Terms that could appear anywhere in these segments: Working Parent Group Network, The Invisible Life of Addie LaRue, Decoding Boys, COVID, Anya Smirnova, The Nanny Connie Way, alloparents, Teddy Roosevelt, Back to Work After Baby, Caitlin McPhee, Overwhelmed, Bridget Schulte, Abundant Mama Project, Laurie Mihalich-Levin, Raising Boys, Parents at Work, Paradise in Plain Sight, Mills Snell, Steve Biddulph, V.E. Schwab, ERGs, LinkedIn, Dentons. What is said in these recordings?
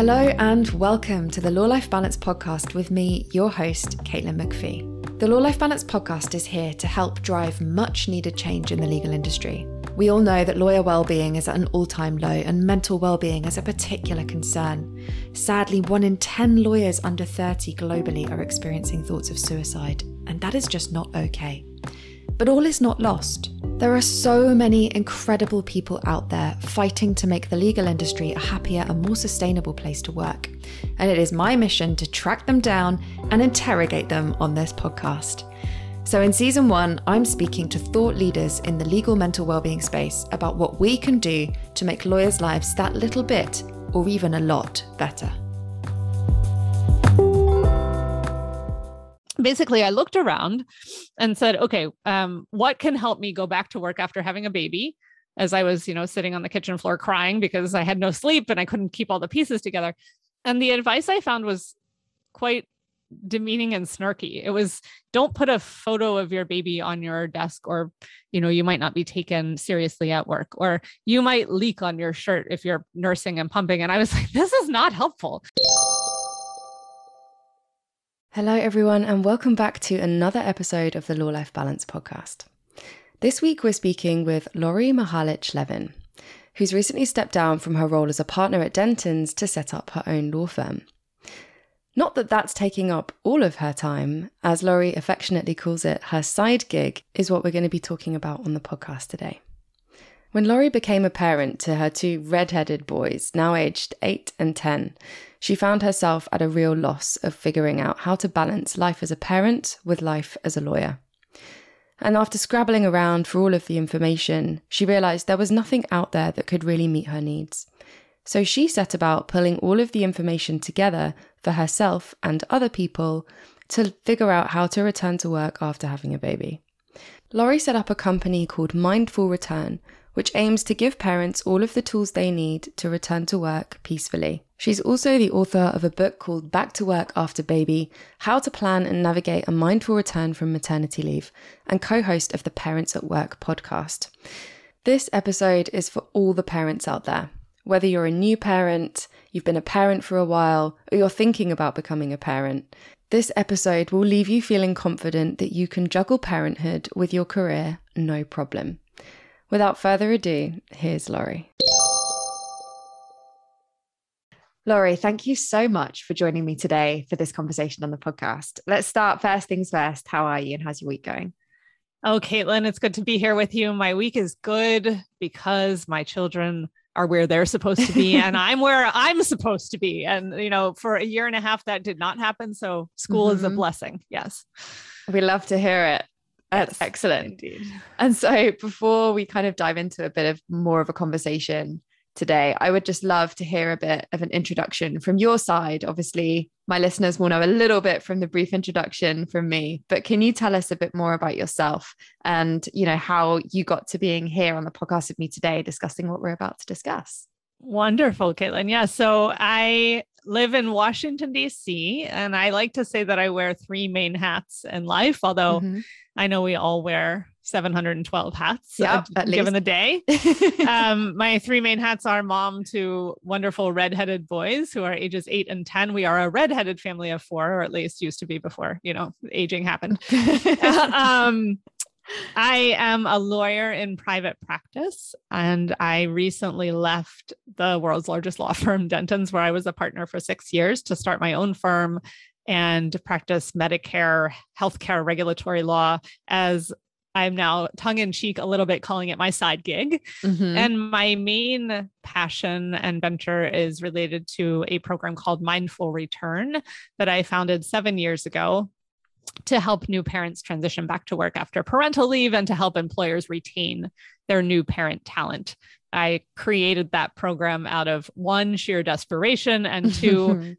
Hello and welcome to the Law Life Balance podcast with me, your host, Caitlin McPhee. The Law Life Balance podcast is here to help drive much needed change in the legal industry. We all know that lawyer well-being is at an all-time low and mental well-being is a particular concern. Sadly, 1 in 10 lawyers under 30 globally are experiencing thoughts of suicide, and that is just not okay. But all is not lost. There are so many incredible people out there fighting to make the legal industry a happier and more sustainable place to work. And it is my mission to track them down and interrogate them on this podcast. So in season 1, I'm speaking to thought leaders in the legal mental wellbeing space about what we can do to make lawyers' lives that little bit, or even a lot, better. Basically, I looked around and said, okay, what can help me go back to work after having a baby? As I was, sitting on the kitchen floor crying because I had no sleep and I couldn't keep all the pieces together. And the advice I found was quite demeaning and snarky. It was, don't put a photo of your baby on your desk, or, you might not be taken seriously at work, or you might leak on your shirt if you're nursing and pumping. And I was like, this is not helpful. Hello, everyone, and welcome back to another episode of the Law Life Balance podcast. This week, we're speaking with Laurie Mihalich-Levin, who's recently stepped down from her role as a partner at Dentons to set up her own law firm. Not that that's taking up all of her time, as Laurie affectionately calls it, her side gig is what we're going to be talking about on the podcast today. When Laurie became a parent to her 2 red-headed boys, now aged 8 and 10, she found herself at a real loss of figuring out how to balance life as a parent with life as a lawyer. And after scrabbling around for all of the information, she realised there was nothing out there that could really meet her needs. So she set about pulling all of the information together for herself and other people to figure out how to return to work after having a baby. Laurie set up a company called Mindful Return, which aims to give parents all of the tools they need to return to work peacefully. She's also the author of a book called Back to Work After Baby, How to Plan and Navigate a Mindful Return from Maternity Leave, and co-host of the Parents at Work podcast. This episode is for all the parents out there. Whether you're a new parent, you've been a parent for a while, or you're thinking about becoming a parent, this episode will leave you feeling confident that you can juggle parenthood with your career, no problem. Without further ado, here's Laurie. Laurie, thank you so much for joining me today for this conversation on the podcast. Let's start first things first. How are you and how's your week going? Oh, Caitlin, it's good to be here with you. My week is good because my children are where they're supposed to be and I'm where I'm supposed to be. And, for a year and a half, that did not happen. So school is a blessing. Yes. We love to hear it. That's excellent. Indeed. And so before we kind of dive into a bit of more of a conversation today, I would just love to hear a bit of an introduction from your side. Obviously, my listeners will know a little bit from the brief introduction from me, but can you tell us a bit more about yourself and, how you got to being here on the podcast with me today, discussing what we're about to discuss? Wonderful, Caitlin. Yeah. So I live in Washington, D.C., and I like to say that I wear 3 main hats in life, although I know we all wear 712 hats given the day. My 3 main hats are mom to wonderful redheaded boys who are ages 8 and 10. We are a redheaded family of 4, or at least used to be before, aging happened. I am a lawyer in private practice, and I recently left the world's largest law firm, Dentons, where I was a partner for 6 years, to start my own firm and practice Medicare, healthcare, regulatory law, as I'm now tongue-in-cheek a little bit calling it my side gig. And my main passion and venture is related to a program called Mindful Return that I founded 7 years ago to help new parents transition back to work after parental leave and to help employers retain their new parent talent. I created that program out of 1, sheer desperation, and 2,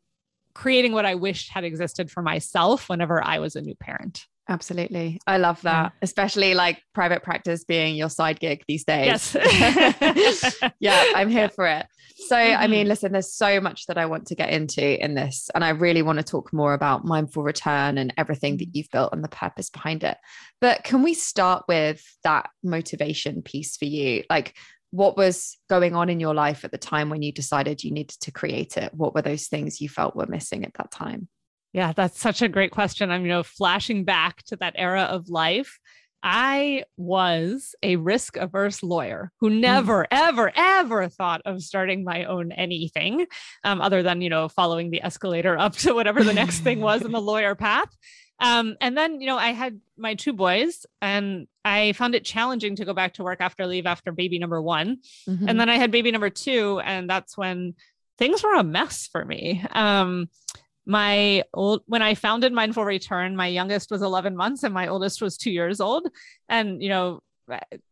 creating what I wished had existed for myself whenever I was a new parent. Absolutely. I love that. Yeah. Especially like private practice being your side gig these days. Yes. Yeah, I'm here for it. So, I mean, listen, there's so much that I want to get into in this, and I really want to talk more about Mindful Return and everything that you've built and the purpose behind it. But can we start with that motivation piece for you? Like, what was going on in your life at the time when you decided you needed to create it? What were those things you felt were missing at that time? Yeah, that's such a great question. I'm, flashing back to that era of life. I was a risk-averse lawyer who never, ever thought of starting my own anything other than, following the escalator up to whatever the next thing was in the lawyer path. And then, I had my two boys and I found it challenging to go back to work after leave after baby number one. Mm-hmm. And then I had baby number two. And that's when things were a mess for me. When I founded Mindful Return, my youngest was 11 months and my oldest was 2 years old. And,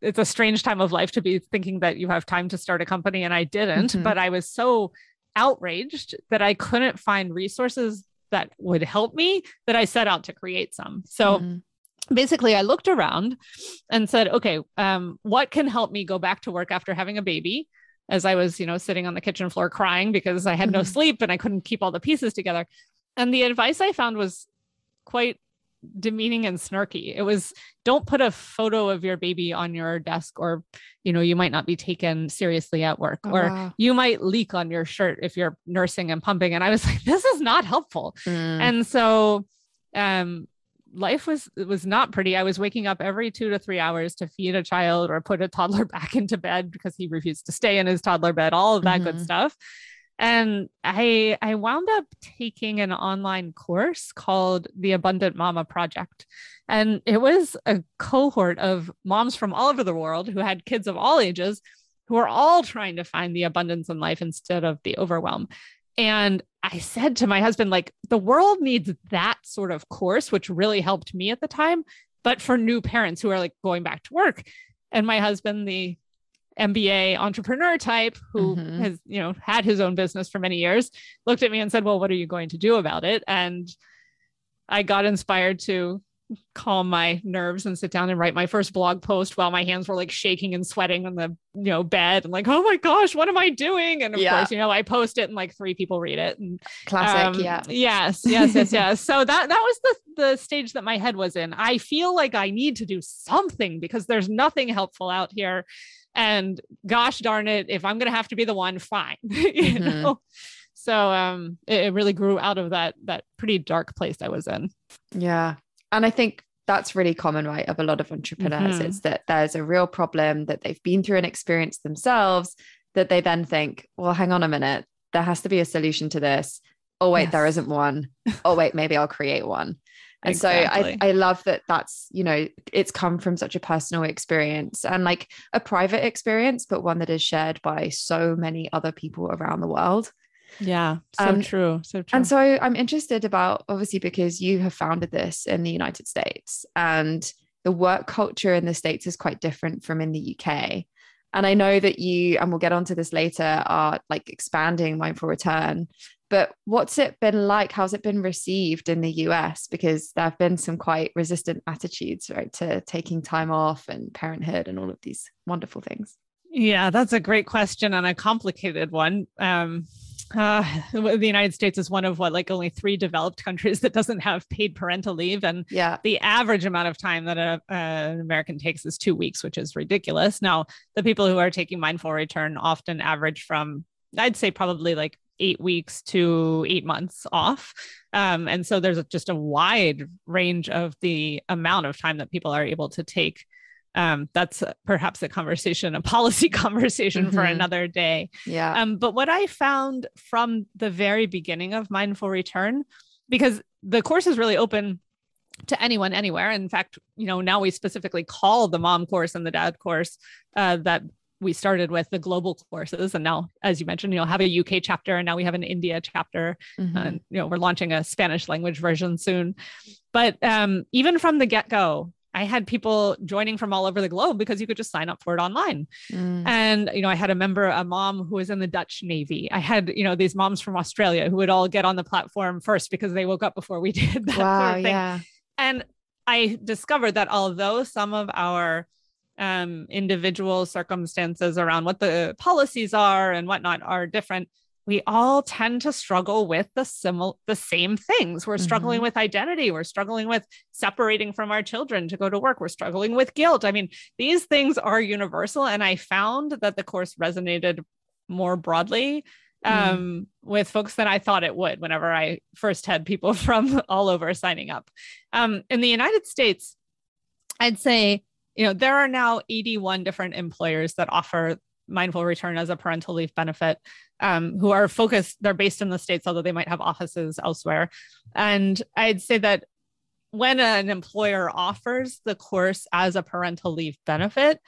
it's a strange time of life to be thinking that you have time to start a company. And I didn't, but I was so outraged that I couldn't find resources that would help me that I set out to create some. So basically I looked around and said, okay, what can help me go back to work after having a baby? As I was, sitting on the kitchen floor crying because I had no sleep and I couldn't keep all the pieces together. And the advice I found was quite demeaning and snarky. It was, don't put a photo of your baby on your desk or, you might not be taken seriously at work or you might leak on your shirt if you're nursing and pumping. And I was like, this is not helpful. And so, life was not pretty. I was waking up every 2 to 3 hours to feed a child or put a toddler back into bed because he refused to stay in his toddler bed, all of that good stuff. And I wound up taking an online course called the Abundant Mama Project. And it was a cohort of moms from all over the world who had kids of all ages who were all trying to find the abundance in life instead of the overwhelm. And I said to my husband, the world needs that sort of course, which really helped me at the time, but for new parents who are going back to work. And my husband, the MBA entrepreneur type who has, had his own business for many years, looked at me and said, well, what are you going to do about it? And I got inspired to calm my nerves and sit down and write my first blog post while my hands were shaking and sweating on the, bed and oh my gosh, what am I doing? And of course, I post it and 3 people read it. And classic. Yes. So that was the stage that my head was in. I feel like I need to do something because there's nothing helpful out here. And gosh darn it, if I'm going to have to be the one, fine. So it really grew out of that pretty dark place I was in. Yeah. And I think that's really common, right? Of a lot of entrepreneurs, it's that there's a real problem that they've been through and experienced themselves that they then think, well, hang on a minute, there has to be a solution to this. Oh, wait, there isn't one. Oh, wait, maybe I'll create one. And exactly. So I love that that's, it's come from such a personal experience and a private experience, but one that is shared by so many other people around the world. Yeah. So true. And so I'm interested about, obviously, because you have founded this in the United States and the work culture in the States is quite different from in the UK. And I know that you, and we'll get onto this later, are expanding Mindful Return, but what's it been like? How's it been received in the US? Because there've been some quite resistant attitudes, right, to taking time off and parenthood and all of these wonderful things. Yeah, that's a great question and a complicated one. The United States is one of only 3 developed countries that doesn't have paid parental leave. And the average amount of time that an American takes is 2 weeks, which is ridiculous. Now, the people who are taking Mindful Return often average from, I'd say probably 8 weeks to 8 months off. And so there's just a wide range of the amount of time that people are able to take. That's perhaps a policy conversation for another day. Yeah. But what I found from the very beginning of Mindful Return, because the course is really open to anyone, anywhere. In fact, now we specifically call the mom course and the dad course, that we started with the global courses. And now, as you mentioned, have a UK chapter and now we have an India chapter and, we're launching a Spanish language version soon. But, even from the get-go, I had people joining from all over the globe because you could just sign up for it online. And, I had a mom who was in the Dutch Navy. I had, these moms from Australia who would all get on the platform first because they woke up before we did that sort of thing. Yeah. And I discovered that although some of our individual circumstances around what the policies are and whatnot are different, we all tend to struggle with the same things. We're struggling with identity. We're struggling with separating from our children to go to work. We're struggling with guilt. I mean, these things are universal. And I found that the course resonated more broadly with folks than I thought it would whenever I first had people from all over signing up. In the United States, I'd say, you know, there are now 81 different employers that offer Mindful Return as a parental leave benefit, who are focused, they're based in the States, although they might have offices elsewhere. And I'd say that when an employer offers the course as a parental leave benefit,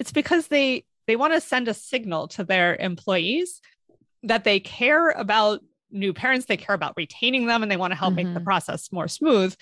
it's because they want to send a signal to their employees that they care about new parents, they care about retaining them, and they want to help make the process more smooth.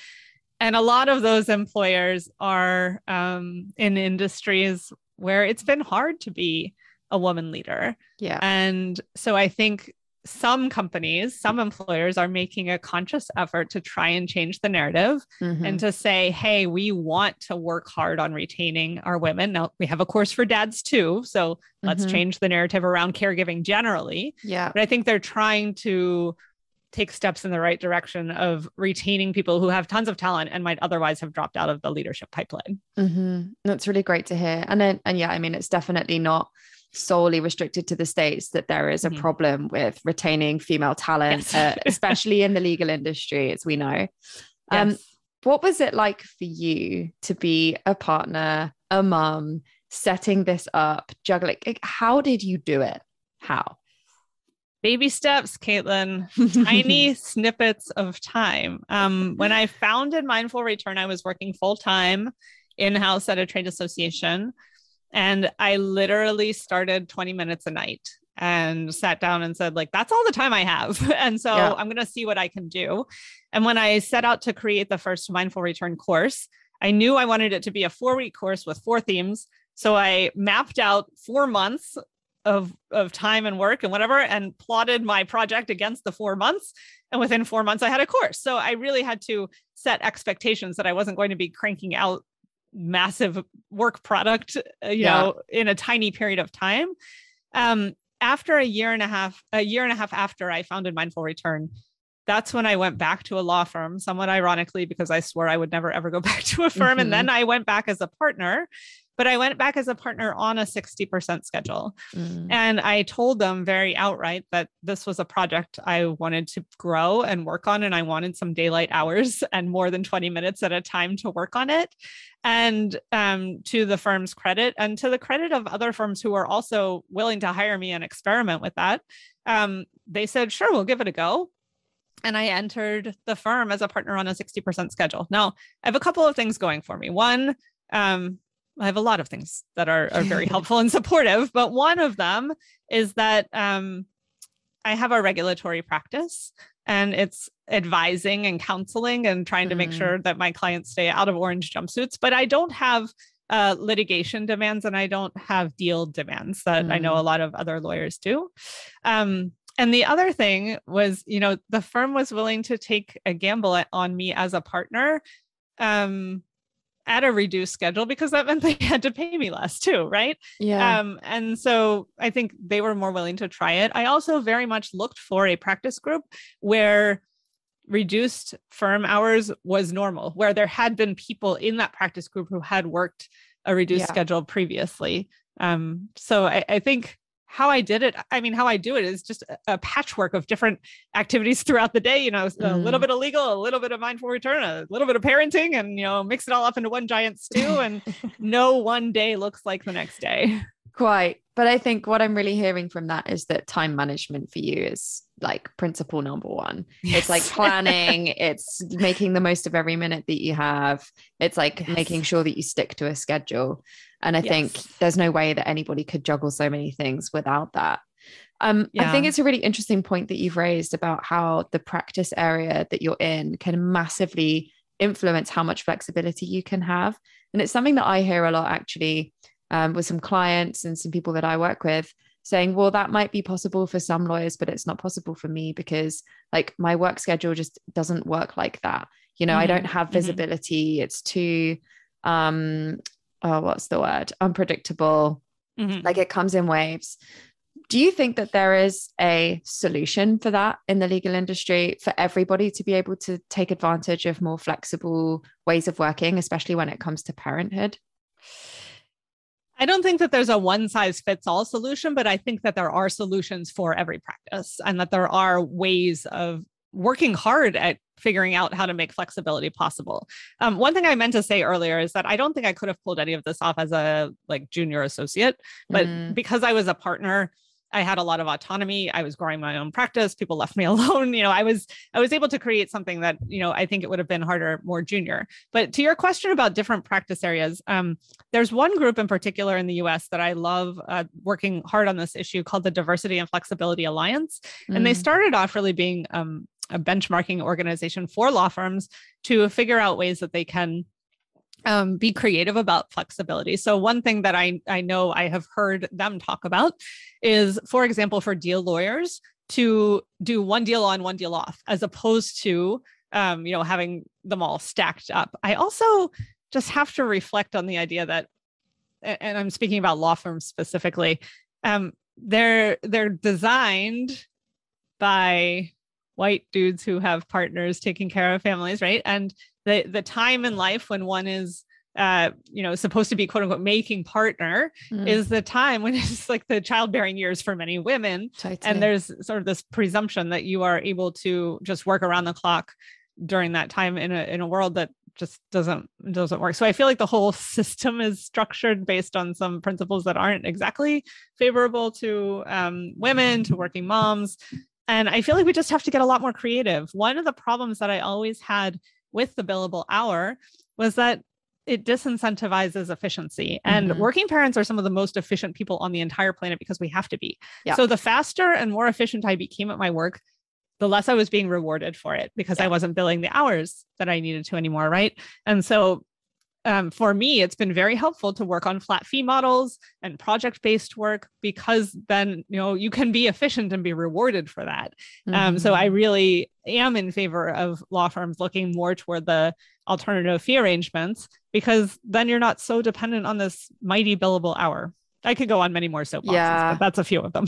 And a lot of those employers are in industries where it's been hard to be a woman leader. Yeah. And so I think some companies, some employers are making a conscious effort to try and change the narrative and to say, hey, we want to work hard on retaining our women. Now we have a course for dads too. So let's change the narrative around caregiving generally. Yeah. But I think they're trying to take steps in the right direction of retaining people who have tons of talent and might otherwise have dropped out of the leadership pipeline. That's really great to hear. And yeah, I mean, it's definitely not solely restricted to the States that there is a problem with retaining female talent, especially in the legal industry, as we know. What was it like for you to be a partner, a mom, setting this up, juggling? How did you do it? How? Baby steps, Caitlin, tiny snippets of time. When I founded Mindful Return, I was working full time in-house at a trade association. And I literally started 20 minutes a night and sat down and said, like, that's all the time I have. And so I'm going to see what I can do. And when I set out to create the first Mindful Return course, I knew I wanted it to be a 4-week course with 4 themes. So I mapped out 4 months of time and work and whatever, and plotted my project against the 4 months. And within 4 months, I had a course. So I really had to set expectations that I wasn't going to be cranking out massive work product, know, in a tiny period of time. After a year and a half after I founded Mindful Return, that's when I went back to a law firm, somewhat ironically, because I swore I would never, ever go back to a firm. And then I went back as a partner, but I went back as a partner on a 60% schedule. And I told them very outright that this was a project I wanted to grow and work on. And I wanted some daylight hours and more than 20 minutes at a time to work on it. And to the firm's credit, and to the credit of other firms who are also willing to hire me and experiment with that, they said, sure, we'll give it a go. And I entered the firm as a partner on a 60% schedule. Now, I have a couple of things going for me. One, I have a lot of things that are very helpful and supportive, but one of them is that I have a regulatory practice, and it's advising and counseling and trying to make sure that my clients stay out of orange jumpsuits. But I don't have litigation demands, and I don't have deal demands that I know a lot of other lawyers do. And the other thing was, you know, the firm was willing to take a gamble on me as a partner at a reduced schedule, because that meant they had to pay me less too, right? Yeah. And so I think they were more willing to try it. I also very much looked for a practice group where reduced firm hours was normal, where there had been people in that practice group who had worked a reduced schedule previously. So I think how I did it, I mean, how I do it is just a patchwork of different activities throughout the day, you know, a little bit of legal, a little bit of Mindful Return, a little bit of parenting, and, you know, mix it all up into one giant stew, and no one day looks like the next day. Quite. But I think what I'm really hearing from that is that time management for you is like principle number one. Yes. It's like planning, it's making the most of every minute that you have. It's like making sure that you stick to a schedule. And I think there's no way that anybody could juggle so many things without that. I think it's a really interesting point that you've raised about how the practice area that you're in can massively influence how much flexibility you can have. And it's something that I hear a lot actually with some clients and some people that I work with, saying, well, that might be possible for some lawyers, but it's not possible for me because like my work schedule just doesn't work like that. You know, I don't have visibility. It's too, unpredictable. Like it comes in waves. Do you think that there is a solution for that in the legal industry for everybody to be able to take advantage of more flexible ways of working, especially when it comes to parenthood? I don't think that there's a one-size-fits-all solution, but I think that there are solutions for every practice and that there are ways of working hard at figuring out how to make flexibility possible. One thing I meant to say earlier is that I don't think I could have pulled any of this off as a junior associate, but because I was a partner, I had a lot of autonomy. I was growing my own practice. People left me alone. You know, I was able to create something that, you know, I think it would have been harder, more junior. But to your question about different practice areas, there's one group in particular in the US that I love working hard on this issue called the Diversity and Flexibility Alliance. And they started off really being a benchmarking organization for law firms to figure out ways that they can be creative about flexibility. So one thing that I know I have heard them talk about is, for example, for deal lawyers to do one deal on, one deal off, as opposed to, having them all stacked up. I also just have to reflect on the idea that, and I'm speaking about law firms specifically, they're designed by white dudes who have partners taking care of families, right? And the time in life when one is, supposed to be quote unquote making partner is the time when it's like the childbearing years for many women. Totally. And there's sort of this presumption that you are able to just work around the clock during that time in a world that just doesn't work. So I feel like the whole system is structured based on some principles that aren't exactly favorable to women, to working moms. And I feel like we just have to get a lot more creative. One of the problems that I always had with the billable hour was that it disincentivizes efficiency. And working parents are some of the most efficient people on the entire planet because we have to be. Yeah. So the faster and more efficient I became at my work, the less I was being rewarded for it because I wasn't billing the hours that I needed to anymore, right? And so for me, it's been very helpful to work on flat fee models and project-based work because then, you can be efficient and be rewarded for that. So I really am in favor of law firms looking more toward the alternative fee arrangements because then you're not so dependent on this mighty billable hour. I could go on many more soapboxes, but that's a few of them.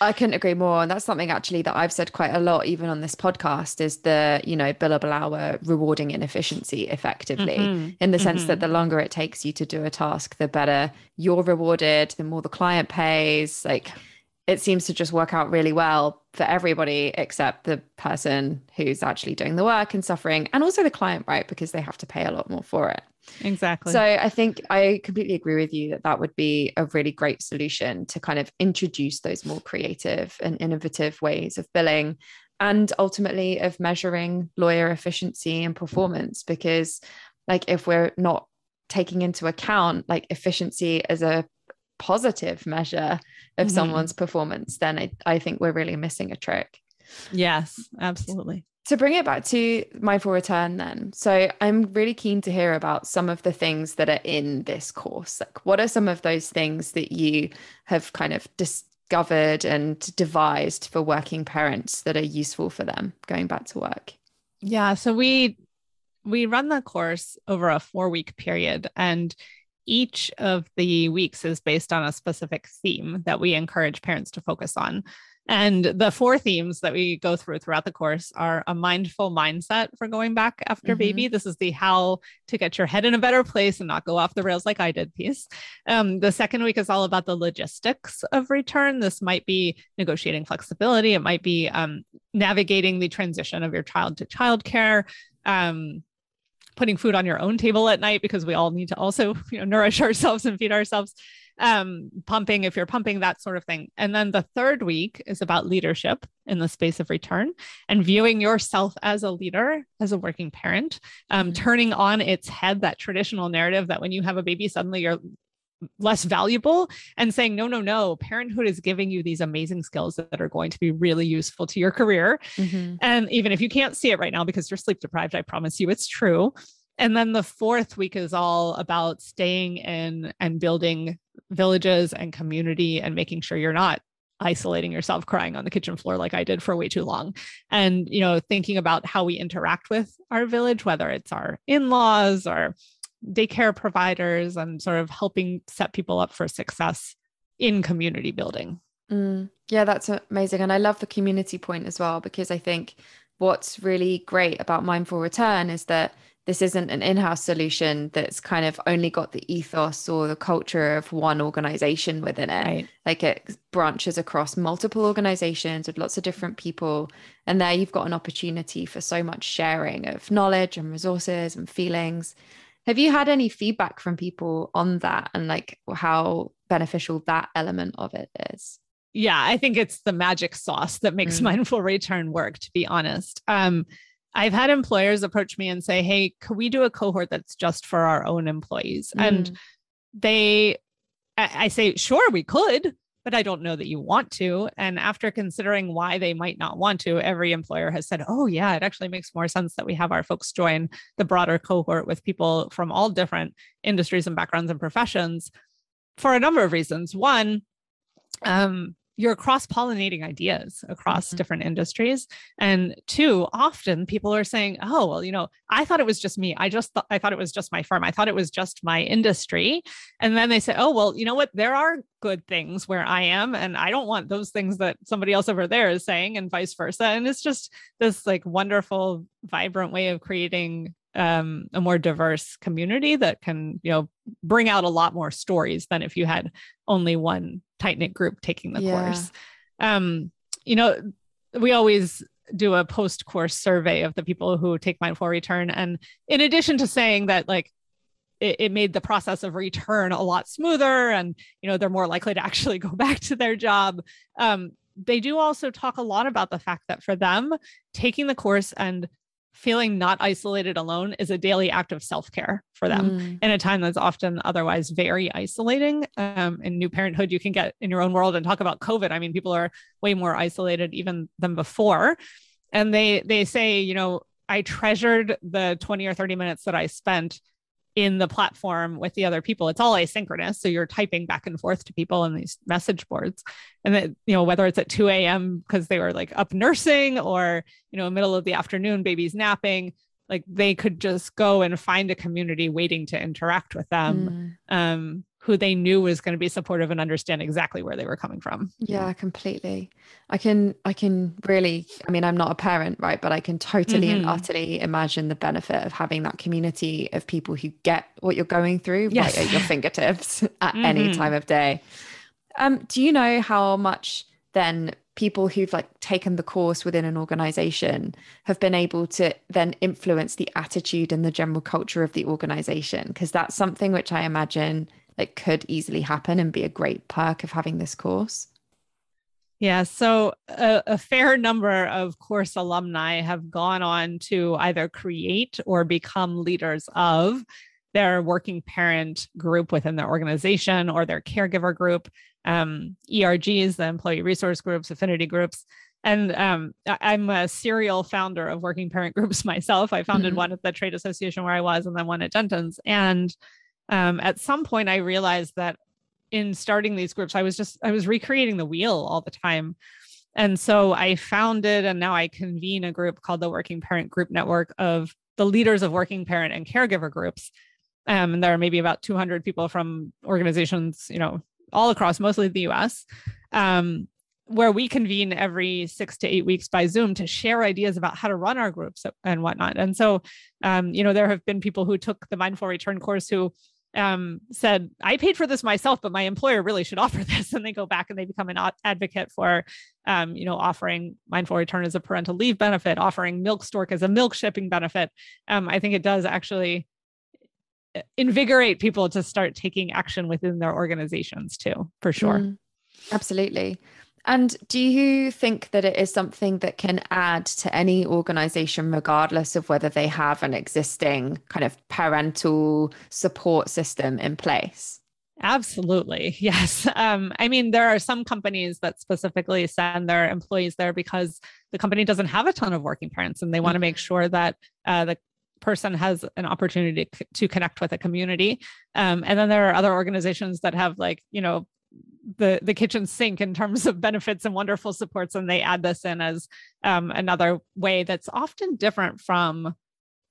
I couldn't agree more. And that's something actually that I've said quite a lot, even on this podcast, is the, billable hour rewarding inefficiency effectively in the sense that the longer it takes you to do a task, the better you're rewarded, the more the client pays. It seems to just work out really well for everybody except the person who's actually doing the work and suffering, and also the client, right? Because they have to pay a lot more for it. Exactly. So I think I completely agree with you that would be a really great solution to kind of introduce those more creative and innovative ways of billing and ultimately of measuring lawyer efficiency and performance. Because if we're not taking into account efficiency as a positive measure of someone's performance, then I think we're really missing a trick. Yes, absolutely. To bring it back to Mindful Return then. So I'm really keen to hear about some of the things that are in this course. What are some of those things that you have kind of discovered and devised for working parents that are useful for them going back to work? Yeah. So we run the course over a 4-week period, and each of the weeks is based on a specific theme that we encourage parents to focus on. And the 4 themes that we go through throughout the course are a mindful mindset for going back after baby. This is the how to get your head in a better place and not go off the rails like I did piece. The second week is all about the logistics of return. This might be negotiating flexibility. It might be navigating the transition of your child to childcare, putting food on your own table at night, because we all need to also, nourish ourselves and feed ourselves, pumping, if you're pumping, that sort of thing. And then the third week is about leadership in the space of return and viewing yourself as a leader, as a working parent, turning on its head that traditional narrative that when you have a baby, suddenly you're less valuable, and saying, no, parenthood is giving you these amazing skills that are going to be really useful to your career. And even if you can't see it right now because you're sleep deprived, I promise you it's true. And then the 4th week is all about staying in and building villages and community and making sure you're not isolating yourself, crying on the kitchen floor like I did for way too long. And, thinking about how we interact with our village, whether it's our in-laws or daycare providers, and sort of helping set people up for success in community building. Yeah, that's amazing. And I love the community point as well, because I think what's really great about Mindful Return is that this isn't an in-house solution that's kind of only got the ethos or the culture of one organization within it. Right. Like it branches across multiple organizations with lots of different people. And there you've got an opportunity for so much sharing of knowledge and resources and feelings. Have you had any feedback from people on that and like how beneficial that element of it is? Yeah, I think it's the magic sauce that makes Mindful Return work, to be honest. I've had employers approach me and say, hey, could we do a cohort that's just for our own employees? And I say, sure, we could, but I don't know that you want to. And after considering why they might not want to, every employer has said, oh yeah, it actually makes more sense that we have our folks join the broader cohort with people from all different industries and backgrounds and professions for a number of reasons. One, you're cross-pollinating ideas across different industries. And two, often people are saying, oh, well, you know, I thought it was just me. I thought it was just my firm. I thought it was just my industry. And then they say, oh, well, you know what? There are good things where I am, and I don't want those things that somebody else over there is saying, and vice versa. And it's just this like wonderful, vibrant way of creating a more diverse community that can, you know, bring out a lot more stories than if you had only one tight-knit group taking the course. You know, we always do a post-course survey of the people who take Mindful Return. And in addition to saying that, like, it made the process of return a lot smoother and, you know, they're more likely to actually go back to their job. They do also talk a lot about the fact that for them, taking the course and feeling not isolated alone is a daily act of self-care for them in a time that's often otherwise very isolating. In new parenthood, you can get in your own world and talk about COVID. I mean, people are way more isolated even than before. And they say, you know, I treasured the 20 or 30 minutes that I spent in the platform with the other people. It's all asynchronous. So you're typing back and forth to people on these message boards. And then, you know, whether it's at 2 a.m. because they were like up nursing or, you know, middle of the afternoon, baby's napping, like they could just go and find a community waiting to interact with them, who they knew was going to be supportive and understand exactly where they were coming from. Yeah, completely. I can really, I mean, I'm not a parent, right? But I can totally and utterly imagine the benefit of having that community of people who get what you're going through right at your fingertips at any time of day. Do you know how much then people who've like taken the course within an organization have been able to then influence the attitude and the general culture of the organization? Because that's something which I imagine like could easily happen and be a great perk of having this course. Yeah. So a fair number of course alumni have gone on to either create or become leaders of their working parent group within their organization or their caregiver group, ERGs, the employee resource groups, affinity groups. And I'm a serial founder of working parent groups myself. I founded one at the trade association where I was, and then one at Dentons. And at some point I realized that in starting these groups, I was recreating the wheel all the time. And so I founded, and now I convene a group called the Working Parent Group Network of the leaders of working parent and caregiver groups. And there are maybe about 200 people from organizations, you know, all across, mostly the US, where we convene every 6 to 8 weeks by Zoom to share ideas about how to run our groups and whatnot. And so, you know, there have been people who took the Mindful Return course who said, I paid for this myself, but my employer really should offer this. And they go back and they become an advocate for, you know, offering Mindful Return as a parental leave benefit, offering Milk Stork as a milk shipping benefit. I think it does actually invigorate people to start taking action within their organizations too, for sure. Absolutely. And do you think that it is something that can add to any organization, regardless of whether they have an existing kind of parental support system in place? Absolutely. Yes. I mean, there are some companies that specifically send their employees there because the company doesn't have a ton of working parents and they want to make sure that the person has an opportunity to connect with a community. And then there are other organizations that have, like, you know, the kitchen sink in terms of benefits and wonderful supports. And they add this in as another way that's often different from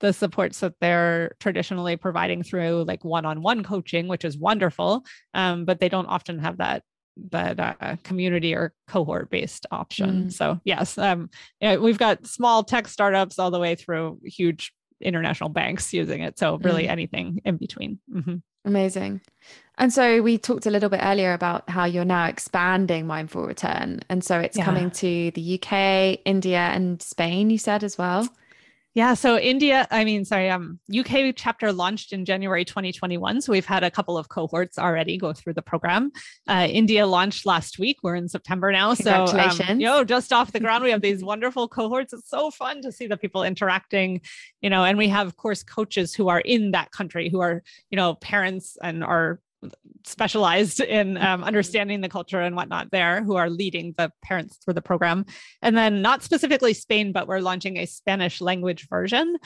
the supports that they're traditionally providing through like one-on-one coaching, which is wonderful. But they don't often have that community or cohort based option. Mm. So yes, we've got small tech startups all the way through huge international banks using it. So really anything in between. Mm-hmm. Amazing. And so we talked a little bit earlier about how you're now expanding Mindful Return. And so it's coming to the UK, India, and Spain, you said as well. Yeah. So UK chapter launched in January 2021. So we've had a couple of cohorts already go through the program. India launched last week. We're in September now. Congratulations. So just off the ground, we have these wonderful cohorts. It's so fun to see the people interacting, and we have course coaches who are in that country, who are, parents and are specialized in understanding the culture and whatnot there, who are leading the parents through the program. And then not specifically Spain, but we're launching a Spanish language version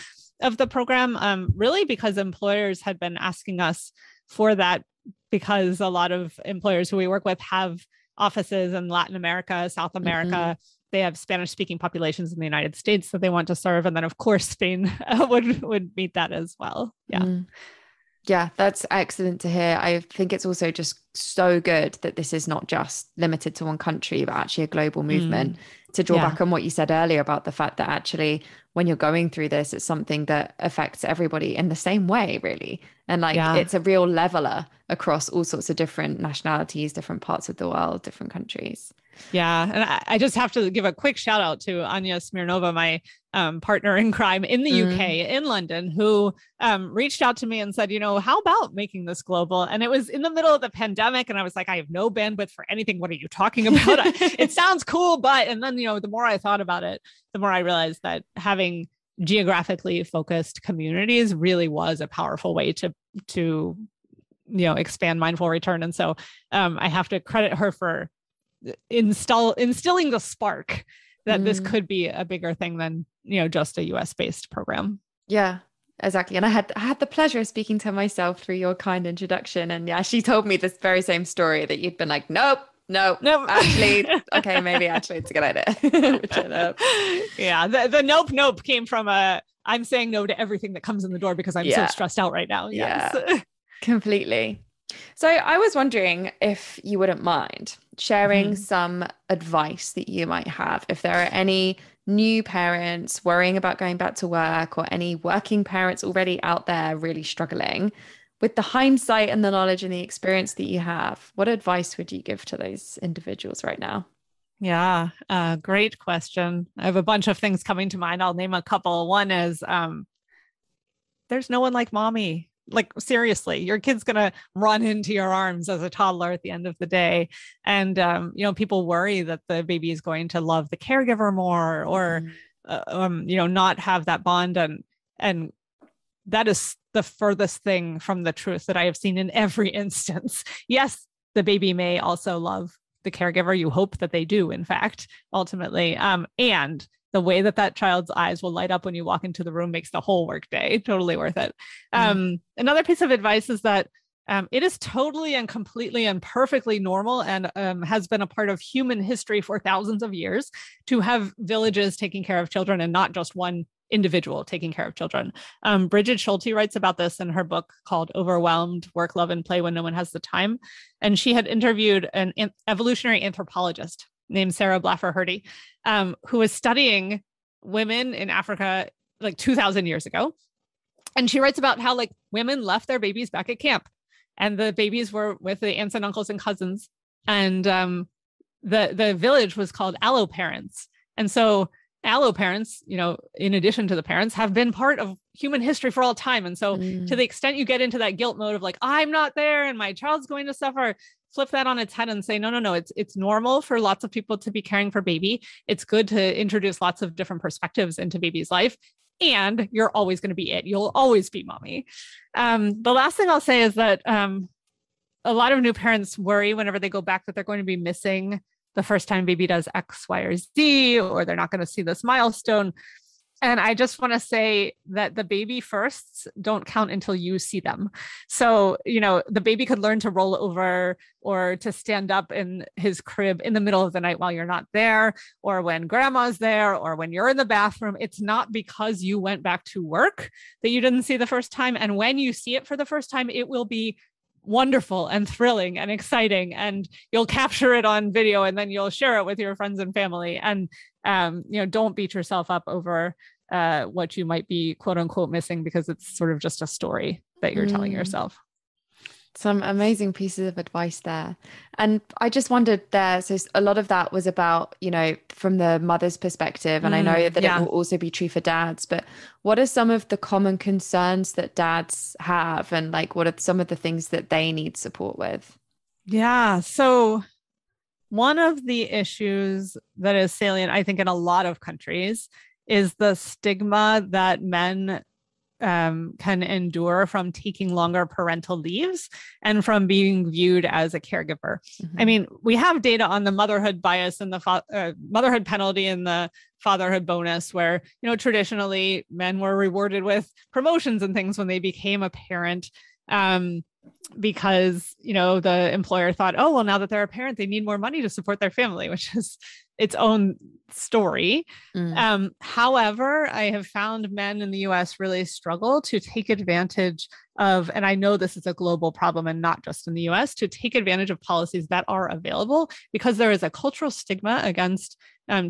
of the program, really because employers had been asking us for that, because a lot of employers who we work with have offices in Latin America, South America, They have Spanish speaking populations in the United States that they want to serve. And then of course, Spain would meet that as well. Yeah. Mm. Yeah, that's excellent to hear. I think it's also just so good that this is not just limited to one country, but actually a global movement. To draw back on what you said earlier about the fact that actually when you're going through this, it's something that affects everybody in the same way, really. And it's a real leveler across all sorts of different nationalities, different parts of the world, different countries. Yeah. And I just have to give a quick shout out to Anya Smirnova, my partner in crime in the UK, in London, who reached out to me and said, how about making this global? And it was in the middle of the pandemic. And I was like, I have no bandwidth for anything. What are you talking about? It sounds cool, but, and then, the more I thought about it, the more I realized that having geographically focused communities really was a powerful way to expand Mindful Return. And so I have to credit her for instilling the spark that this could be a bigger thing than just a US based program. Yeah, exactly. And I had the pleasure of speaking to myself through your kind introduction, and she told me this very same story that you'd been like, nope. Actually, okay, maybe actually it's a good idea. Yeah, the nope came from I'm saying no to everything that comes in the door because I'm so stressed out right now. Yes. Yeah, completely. So I was wondering if you wouldn't mind sharing some advice that you might have if there are any new parents worrying about going back to work, or any working parents already out there really struggling. With the hindsight and the knowledge and the experience that you have, what advice would you give to those individuals right now? Yeah, great question. I have a bunch of things coming to mind. I'll name a couple. One is there's no one like mommy. Like, seriously, your kid's going to run into your arms as a toddler at the end of the day. And, people worry that the baby is going to love the caregiver more or, not have that bond. And that is the furthest thing from the truth that I have seen in every instance. Yes, the baby may also love the caregiver. You hope that they do, in fact, ultimately. And the way that child's eyes will light up when you walk into the room makes the whole workday totally worth it. Another piece of advice is that it is totally and completely and perfectly normal and has been a part of human history for thousands of years to have villages taking care of children and not just one individual taking care of children. Bridget Schulte writes about this in her book called Overwhelmed: Work, Love, and Play When No One Has the Time. And she had interviewed an evolutionary anthropologist named Sarah Blaffer Hurdy, who was studying women in Africa like 2000 years ago. And she writes about how women left their babies back at camp and the babies were with the aunts and uncles and cousins. And the village was called alloparents. And so alloparents, in addition to the parents, have been part of human history for all time. And so to the extent you get into that guilt mode of I'm not there and my child's going to suffer, flip that on its head and say, no, it's normal for lots of people to be caring for baby. It's good to introduce lots of different perspectives into baby's life. And you're always going to be it. You'll always be mommy. The last thing I'll say is that a lot of new parents worry whenever they go back that they're going to be missing the first time baby does X, Y, or Z, or they're not going to see this milestone. And I just want to say that the baby firsts don't count until you see them. So, the baby could learn to roll over or to stand up in his crib in the middle of the night while you're not there, or when grandma's there, or when you're in the bathroom. It's not because you went back to work that you didn't see the first time. And when you see it for the first time, it will be wonderful and thrilling and exciting, and you'll capture it on video and then you'll share it with your friends and family. And, you know, don't beat yourself up over what you might be quote unquote missing, because it's sort of just a story that you're telling yourself. Some amazing pieces of advice there. And I just wondered there, so a lot of that was about, you know, from the mother's perspective. And I know that it will also be true for dads, but what are some of the common concerns that dads have? And like, what are some of the things that they need support with? Yeah. So one of the issues that is salient, I think, in a lot of countries is the stigma that men can endure from taking longer parental leaves and from being viewed as a caregiver. Mm-hmm. I mean, we have data on the motherhood bias and the motherhood penalty and the fatherhood bonus, where, you know, traditionally men were rewarded with promotions and things when they became a parent, because, you know, the employer thought, oh, well, now that they're a parent, they need more money to support their family, which is its own story. However, I have found men in the US really struggle to take advantage of, and I know this is a global problem and not just in the US, to take advantage of policies that are available, because there is a cultural stigma against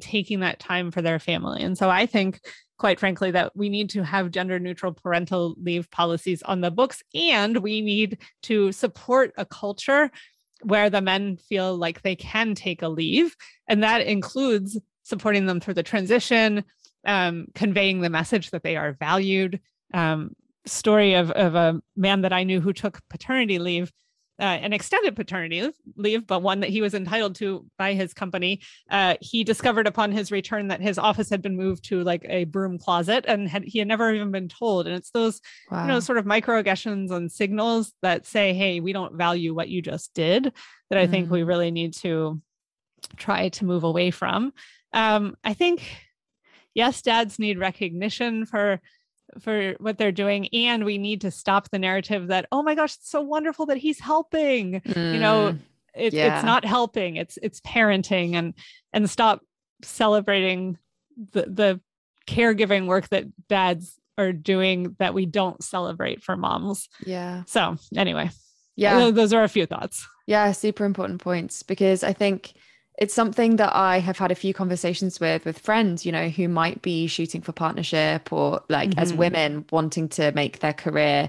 taking that time for their family. And so I think, quite frankly, that we need to have gender neutral parental leave policies on the books, and we need to support a culture where the men feel like they can take a leave. And that includes supporting them through the transition, conveying the message that they are valued. Story of a man that I knew who took paternity leave, an extended paternity leave, but one that he was entitled to by his company. He discovered upon his return that his office had been moved to like a broom closet, and he had never even been told. And it's those, you know, sort of microaggressions and signals that say, hey, we don't value what you just did, that I think we really need to try to move away from. I think, yes, dads need recognition for what they're doing. And we need to stop the narrative that, oh my gosh, it's so wonderful that he's helping, you know, it's not helping, it's parenting, and stop celebrating the caregiving work that dads are doing that we don't celebrate for moms. Yeah. So anyway, yeah, those are a few thoughts. Yeah. Super important points, because I think it's something that I have had a few conversations with friends, you know, who might be shooting for partnership, or like as women wanting to make their career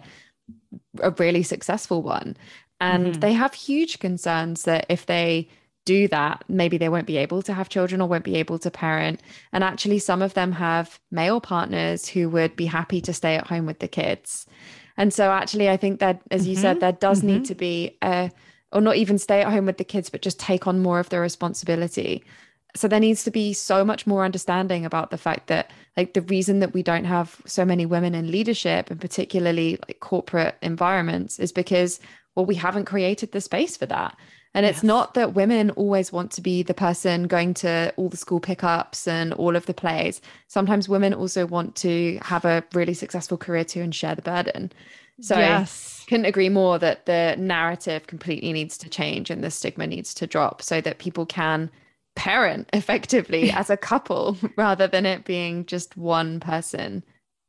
a really successful one. And they have huge concerns that if they do that, maybe they won't be able to have children or won't be able to parent. And actually some of them have male partners who would be happy to stay at home with the kids. And so actually, I think that, as you said, there does need to be or not even stay at home with the kids, but just take on more of the responsibility. So there needs to be so much more understanding about the fact that, like, the reason that we don't have so many women in leadership, and particularly like corporate environments, is because, well, we haven't created the space for that. And it's not that women always want to be the person going to all the school pickups and all of the plays. Sometimes women also want to have a really successful career too and share the burden. So couldn't agree more that the narrative completely needs to change and the stigma needs to drop, so that people can parent effectively as a couple rather than it being just one person.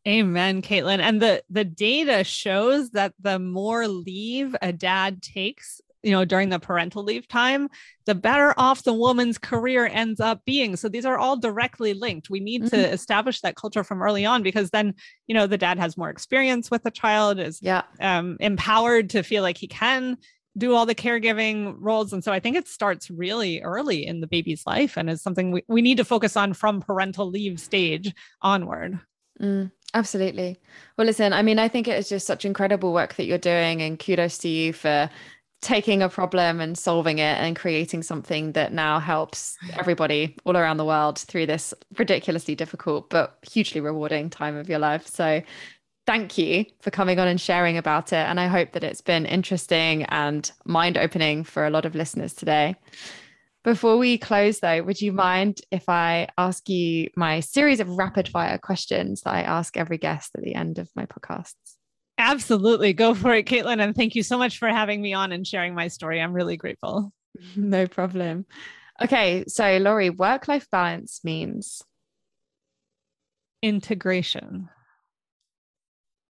Amen, Caitlin. And the data shows that the more leave a dad takes, you know, during the parental leave time, the better off the woman's career ends up being. So these are all directly linked. We need to establish that culture from early on, because then, you know, the dad has more experience with the child, is empowered to feel like he can do all the caregiving roles. And so I think it starts really early in the baby's life, and is something we need to focus on from parental leave stage onward. Absolutely. Well, listen, I mean, I think it is just such incredible work that you're doing, and kudos to you for taking a problem and solving it and creating something that now helps everybody all around the world through this ridiculously difficult but hugely rewarding time of your life. So thank you for coming on and sharing about it. And I hope that it's been interesting and mind-opening for a lot of listeners today. Before we close, though, would you mind if I ask you my series of rapid-fire questions that I ask every guest at the end of my podcasts? Absolutely. Go for it, Caitlin. And thank you so much for having me on and sharing my story. I'm really grateful. No problem. Okay. So, Laurie, work-life balance means? Integration.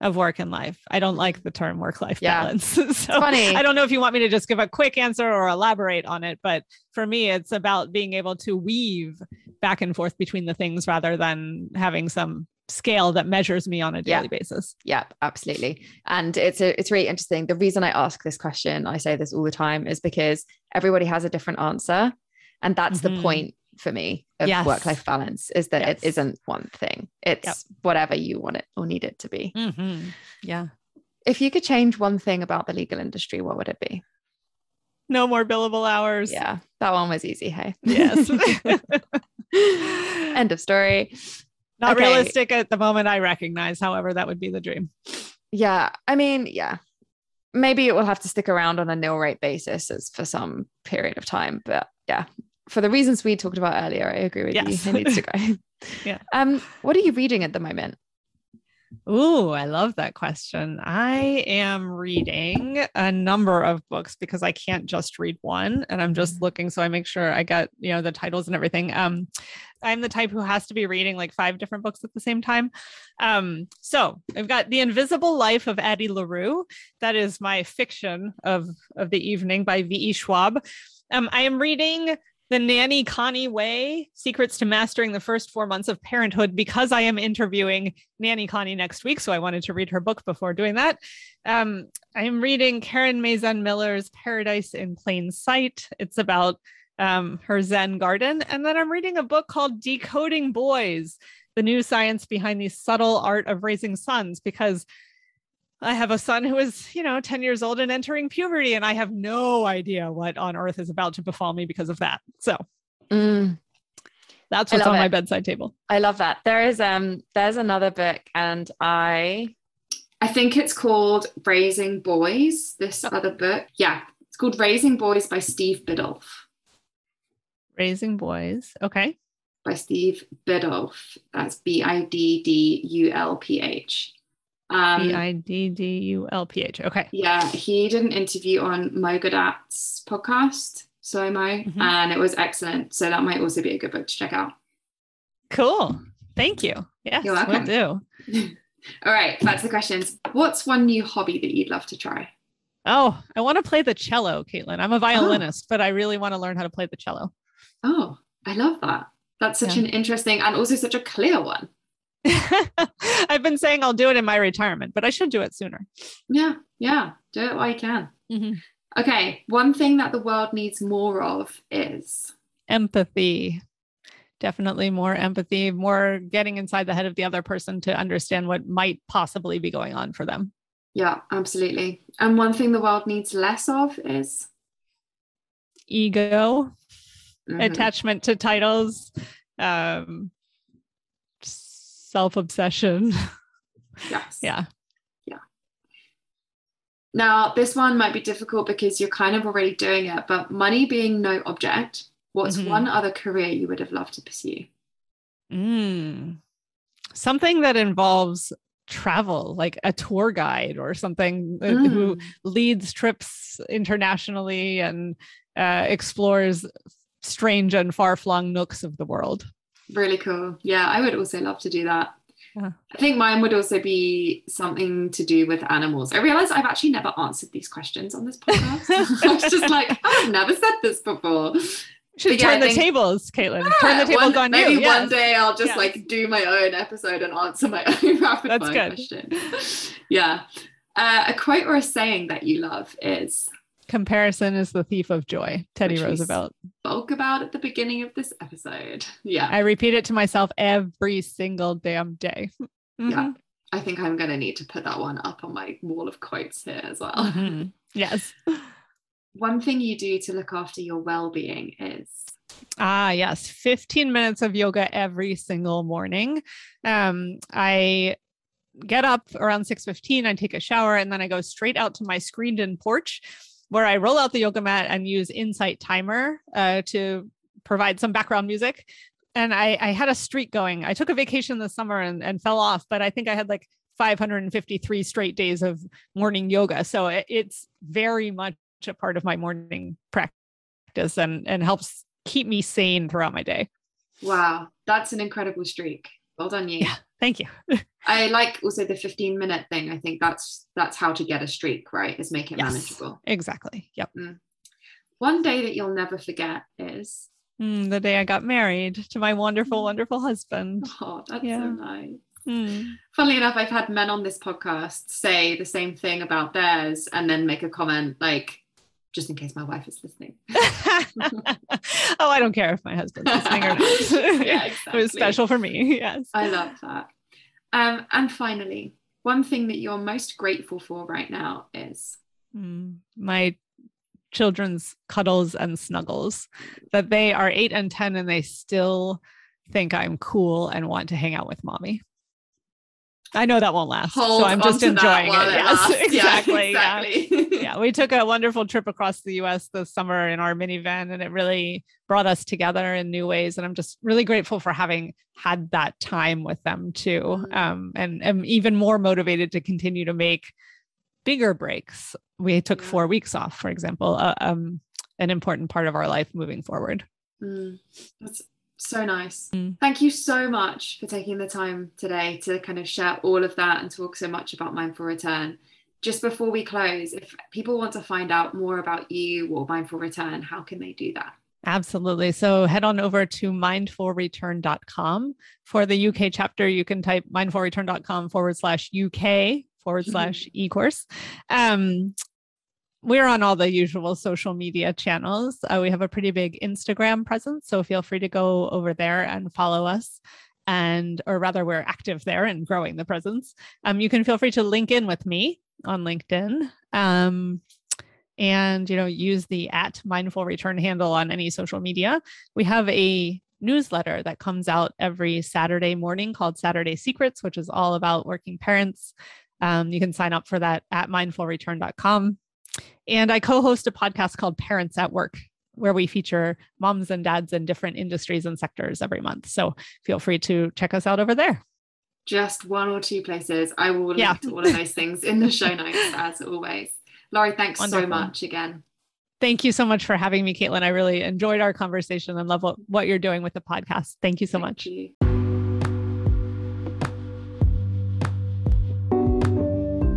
of work and life. I don't like the term work-life balance. So it's funny. I don't know if you want me to just give a quick answer or elaborate on it, but for me, it's about being able to weave back and forth between the things rather than having some scale that measures me on a daily basis. Yeah, absolutely. And it's really interesting. The reason I ask this question, I say this all the time, is because everybody has a different answer. And that's the point for me of work-life balance, is that it isn't one thing. It's whatever you want it or need it to be. Mm-hmm. Yeah. If you could change one thing about the legal industry, what would it be? No more billable hours. Yeah. That one was easy. Hey. Yes. End of story. Not realistic at the moment. I recognize, however, that would be the dream. Yeah. I mean, yeah, maybe it will have to stick around on a nil rate basis for some period of time, but yeah, for the reasons we talked about earlier, I agree with you. It needs to go. What are you reading at the moment? Oh, I love that question. I am reading a number of books because I can't just read one, and I'm just looking. So I make sure I got, the titles and everything. I'm the type who has to be reading like 5 different books at the same time. So I've got The Invisible Life of Addie LaRue. That is my fiction of the evening by V.E. Schwab. I am reading The Nanny Connie Way, Secrets to Mastering the First 4 Months of Parenthood, because I am interviewing Nanny Connie next week. So I wanted to read her book before doing that. I'm reading Karen Mazan Miller's Paradise in Plain Sight. It's about her Zen garden. And then I'm reading a book called Decoding Boys, The New Science Behind the Subtle Art of Raising Sons, because I have a son who is, 10 years old and entering puberty, and I have no idea what on earth is about to befall me because of that. So that's what's on my bedside table. I love that. There is, there's another book, and I think it's called Raising Boys, this other book. Yeah. It's called Raising Boys by Steve Biddulph. Raising Boys. Okay. By Steve Biddulph. That's Biddulph. Biddulph. Okay. Yeah, he did an interview on Mo Godat's podcast, So Mo, and it was excellent. So that might also be a good book to check out. Cool. Thank you. Yes, you're welcome. Will do. All right, back to the questions. What's one new hobby that you'd love to try? Oh, I want to play the cello, Caitlin. I'm a violinist, but I really want to learn how to play the cello. Oh, I love that. That's such an interesting and also such a clear one. I've been saying I'll do it in my retirement, but I should do it sooner. Yeah. Do it while you can. Mm-hmm. Okay. One thing that the world needs more of is empathy. Definitely more empathy, more getting inside the head of the other person to understand what might possibly be going on for them. Yeah, absolutely. And one thing the world needs less of is ego, attachment to titles, self-obsession. Yes. Yeah. Now, this one might be difficult because you're kind of already doing it, but money being no object, what's one other career you would have loved to pursue? Something that involves travel, like a tour guide or something who leads trips internationally and explores strange and far-flung nooks of the world. Really cool. Yeah, I would also love to do that. Yeah. I think mine would also be something to do with animals. I realize I've actually never answered these questions on this podcast. I was just like, I've never said this before. Should turn the tables, Caitlin. Turn the tables on you. Maybe one day I'll just do my own episode and answer my own rapid fire question. Yeah. A quote or a saying that you love is? Comparison is the thief of joy, Teddy Roosevelt. Spoke about at the beginning of this episode. Yeah. I repeat it to myself every single damn day. Mm-hmm. Yeah. I think I'm going to need to put that one up on my wall of quotes here as well. Mm-hmm. Yes. One thing you do to look after your well-being is? Yes. 15 minutes of yoga every single morning. I get up around 6:15. I take a shower, and then I go straight out to my screened-in porch, where I roll out the yoga mat and use Insight Timer to provide some background music. And I had a streak going. I took a vacation this summer and fell off, but I think I had like 553 straight days of morning yoga. So it's very much a part of my morning practice and helps keep me sane throughout my day. Wow. That's an incredible streak. Well done you. Yeah. Thank you. I like also the 15-minute thing. I think that's how to get a streak, right? Is make it manageable. Exactly. Yep. Mm. One day that you'll never forget is the day I got married to my wonderful, wonderful husband. Oh, that's so nice. Mm. Funnily enough, I've had men on this podcast say the same thing about theirs and then make a comment like, just in case my wife is listening. Oh, I don't care if my husband's listening or not. Yeah, exactly. It was special for me. Yes. I love that. And finally, one thing that you're most grateful for right now is? My children's cuddles and snuggles, that they are 8 and 10 and they still think I'm cool and want to hang out with mommy. I know that won't last. Hold so I'm just enjoying it. Yes, exactly. Yeah, exactly. Yeah. Yeah, we took a wonderful trip across the US this summer in our minivan, and it really brought us together in new ways. And I'm just really grateful for having had that time with them too. Mm-hmm. And I'm even more motivated to continue to make bigger breaks. We took 4 weeks off, for example, an important part of our life moving forward. Mm. That's so nice. Thank you so much for taking the time today to kind of share all of that and talk so much about Mindful Return. Just before we close, if people want to find out more about you or Mindful Return, how can they do that? Absolutely. So head on over to mindfulreturn.com. For the UK chapter, you can type mindfulreturn.com/UK/e-course. We're on all the usual social media channels. We have a pretty big Instagram presence, so feel free to go over there and follow us. And, or rather, we're active there and growing the presence. You can feel free to link in with me on LinkedIn. And, you know, use the @mindfulreturn handle on any social media. We have a newsletter that comes out every Saturday morning called Saturday Secrets, which is all about working parents. You can sign up for that at mindfulreturn.com. And I co-host a podcast called Parents at Work, where we feature moms and dads in different industries and sectors every month. So feel free to check us out over there. Just one or two places. I will link to all of those things in the show notes, as always. Laurie, thanks so much again. Thank you so much for having me, Caitlin. I really enjoyed our conversation and love what you're doing with the podcast. Thank you so much. You.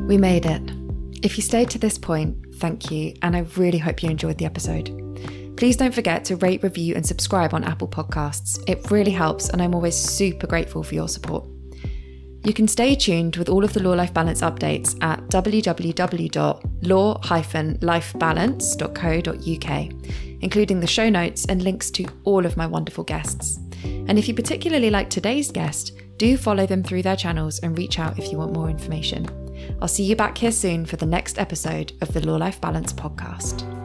We made it. If you stayed to this point, thank you, and I really hope you enjoyed the episode. Please don't forget to rate, review, and subscribe on Apple Podcasts. It really helps, and I'm always super grateful for your support. You can stay tuned with all of the Law-Life Balance updates at www.law-lifebalance.co.uk, including the show notes and links to all of my wonderful guests. And if you particularly like today's guest, do follow them through their channels and reach out if you want more information. I'll see you back here soon for the next episode of the Law Life Balance podcast.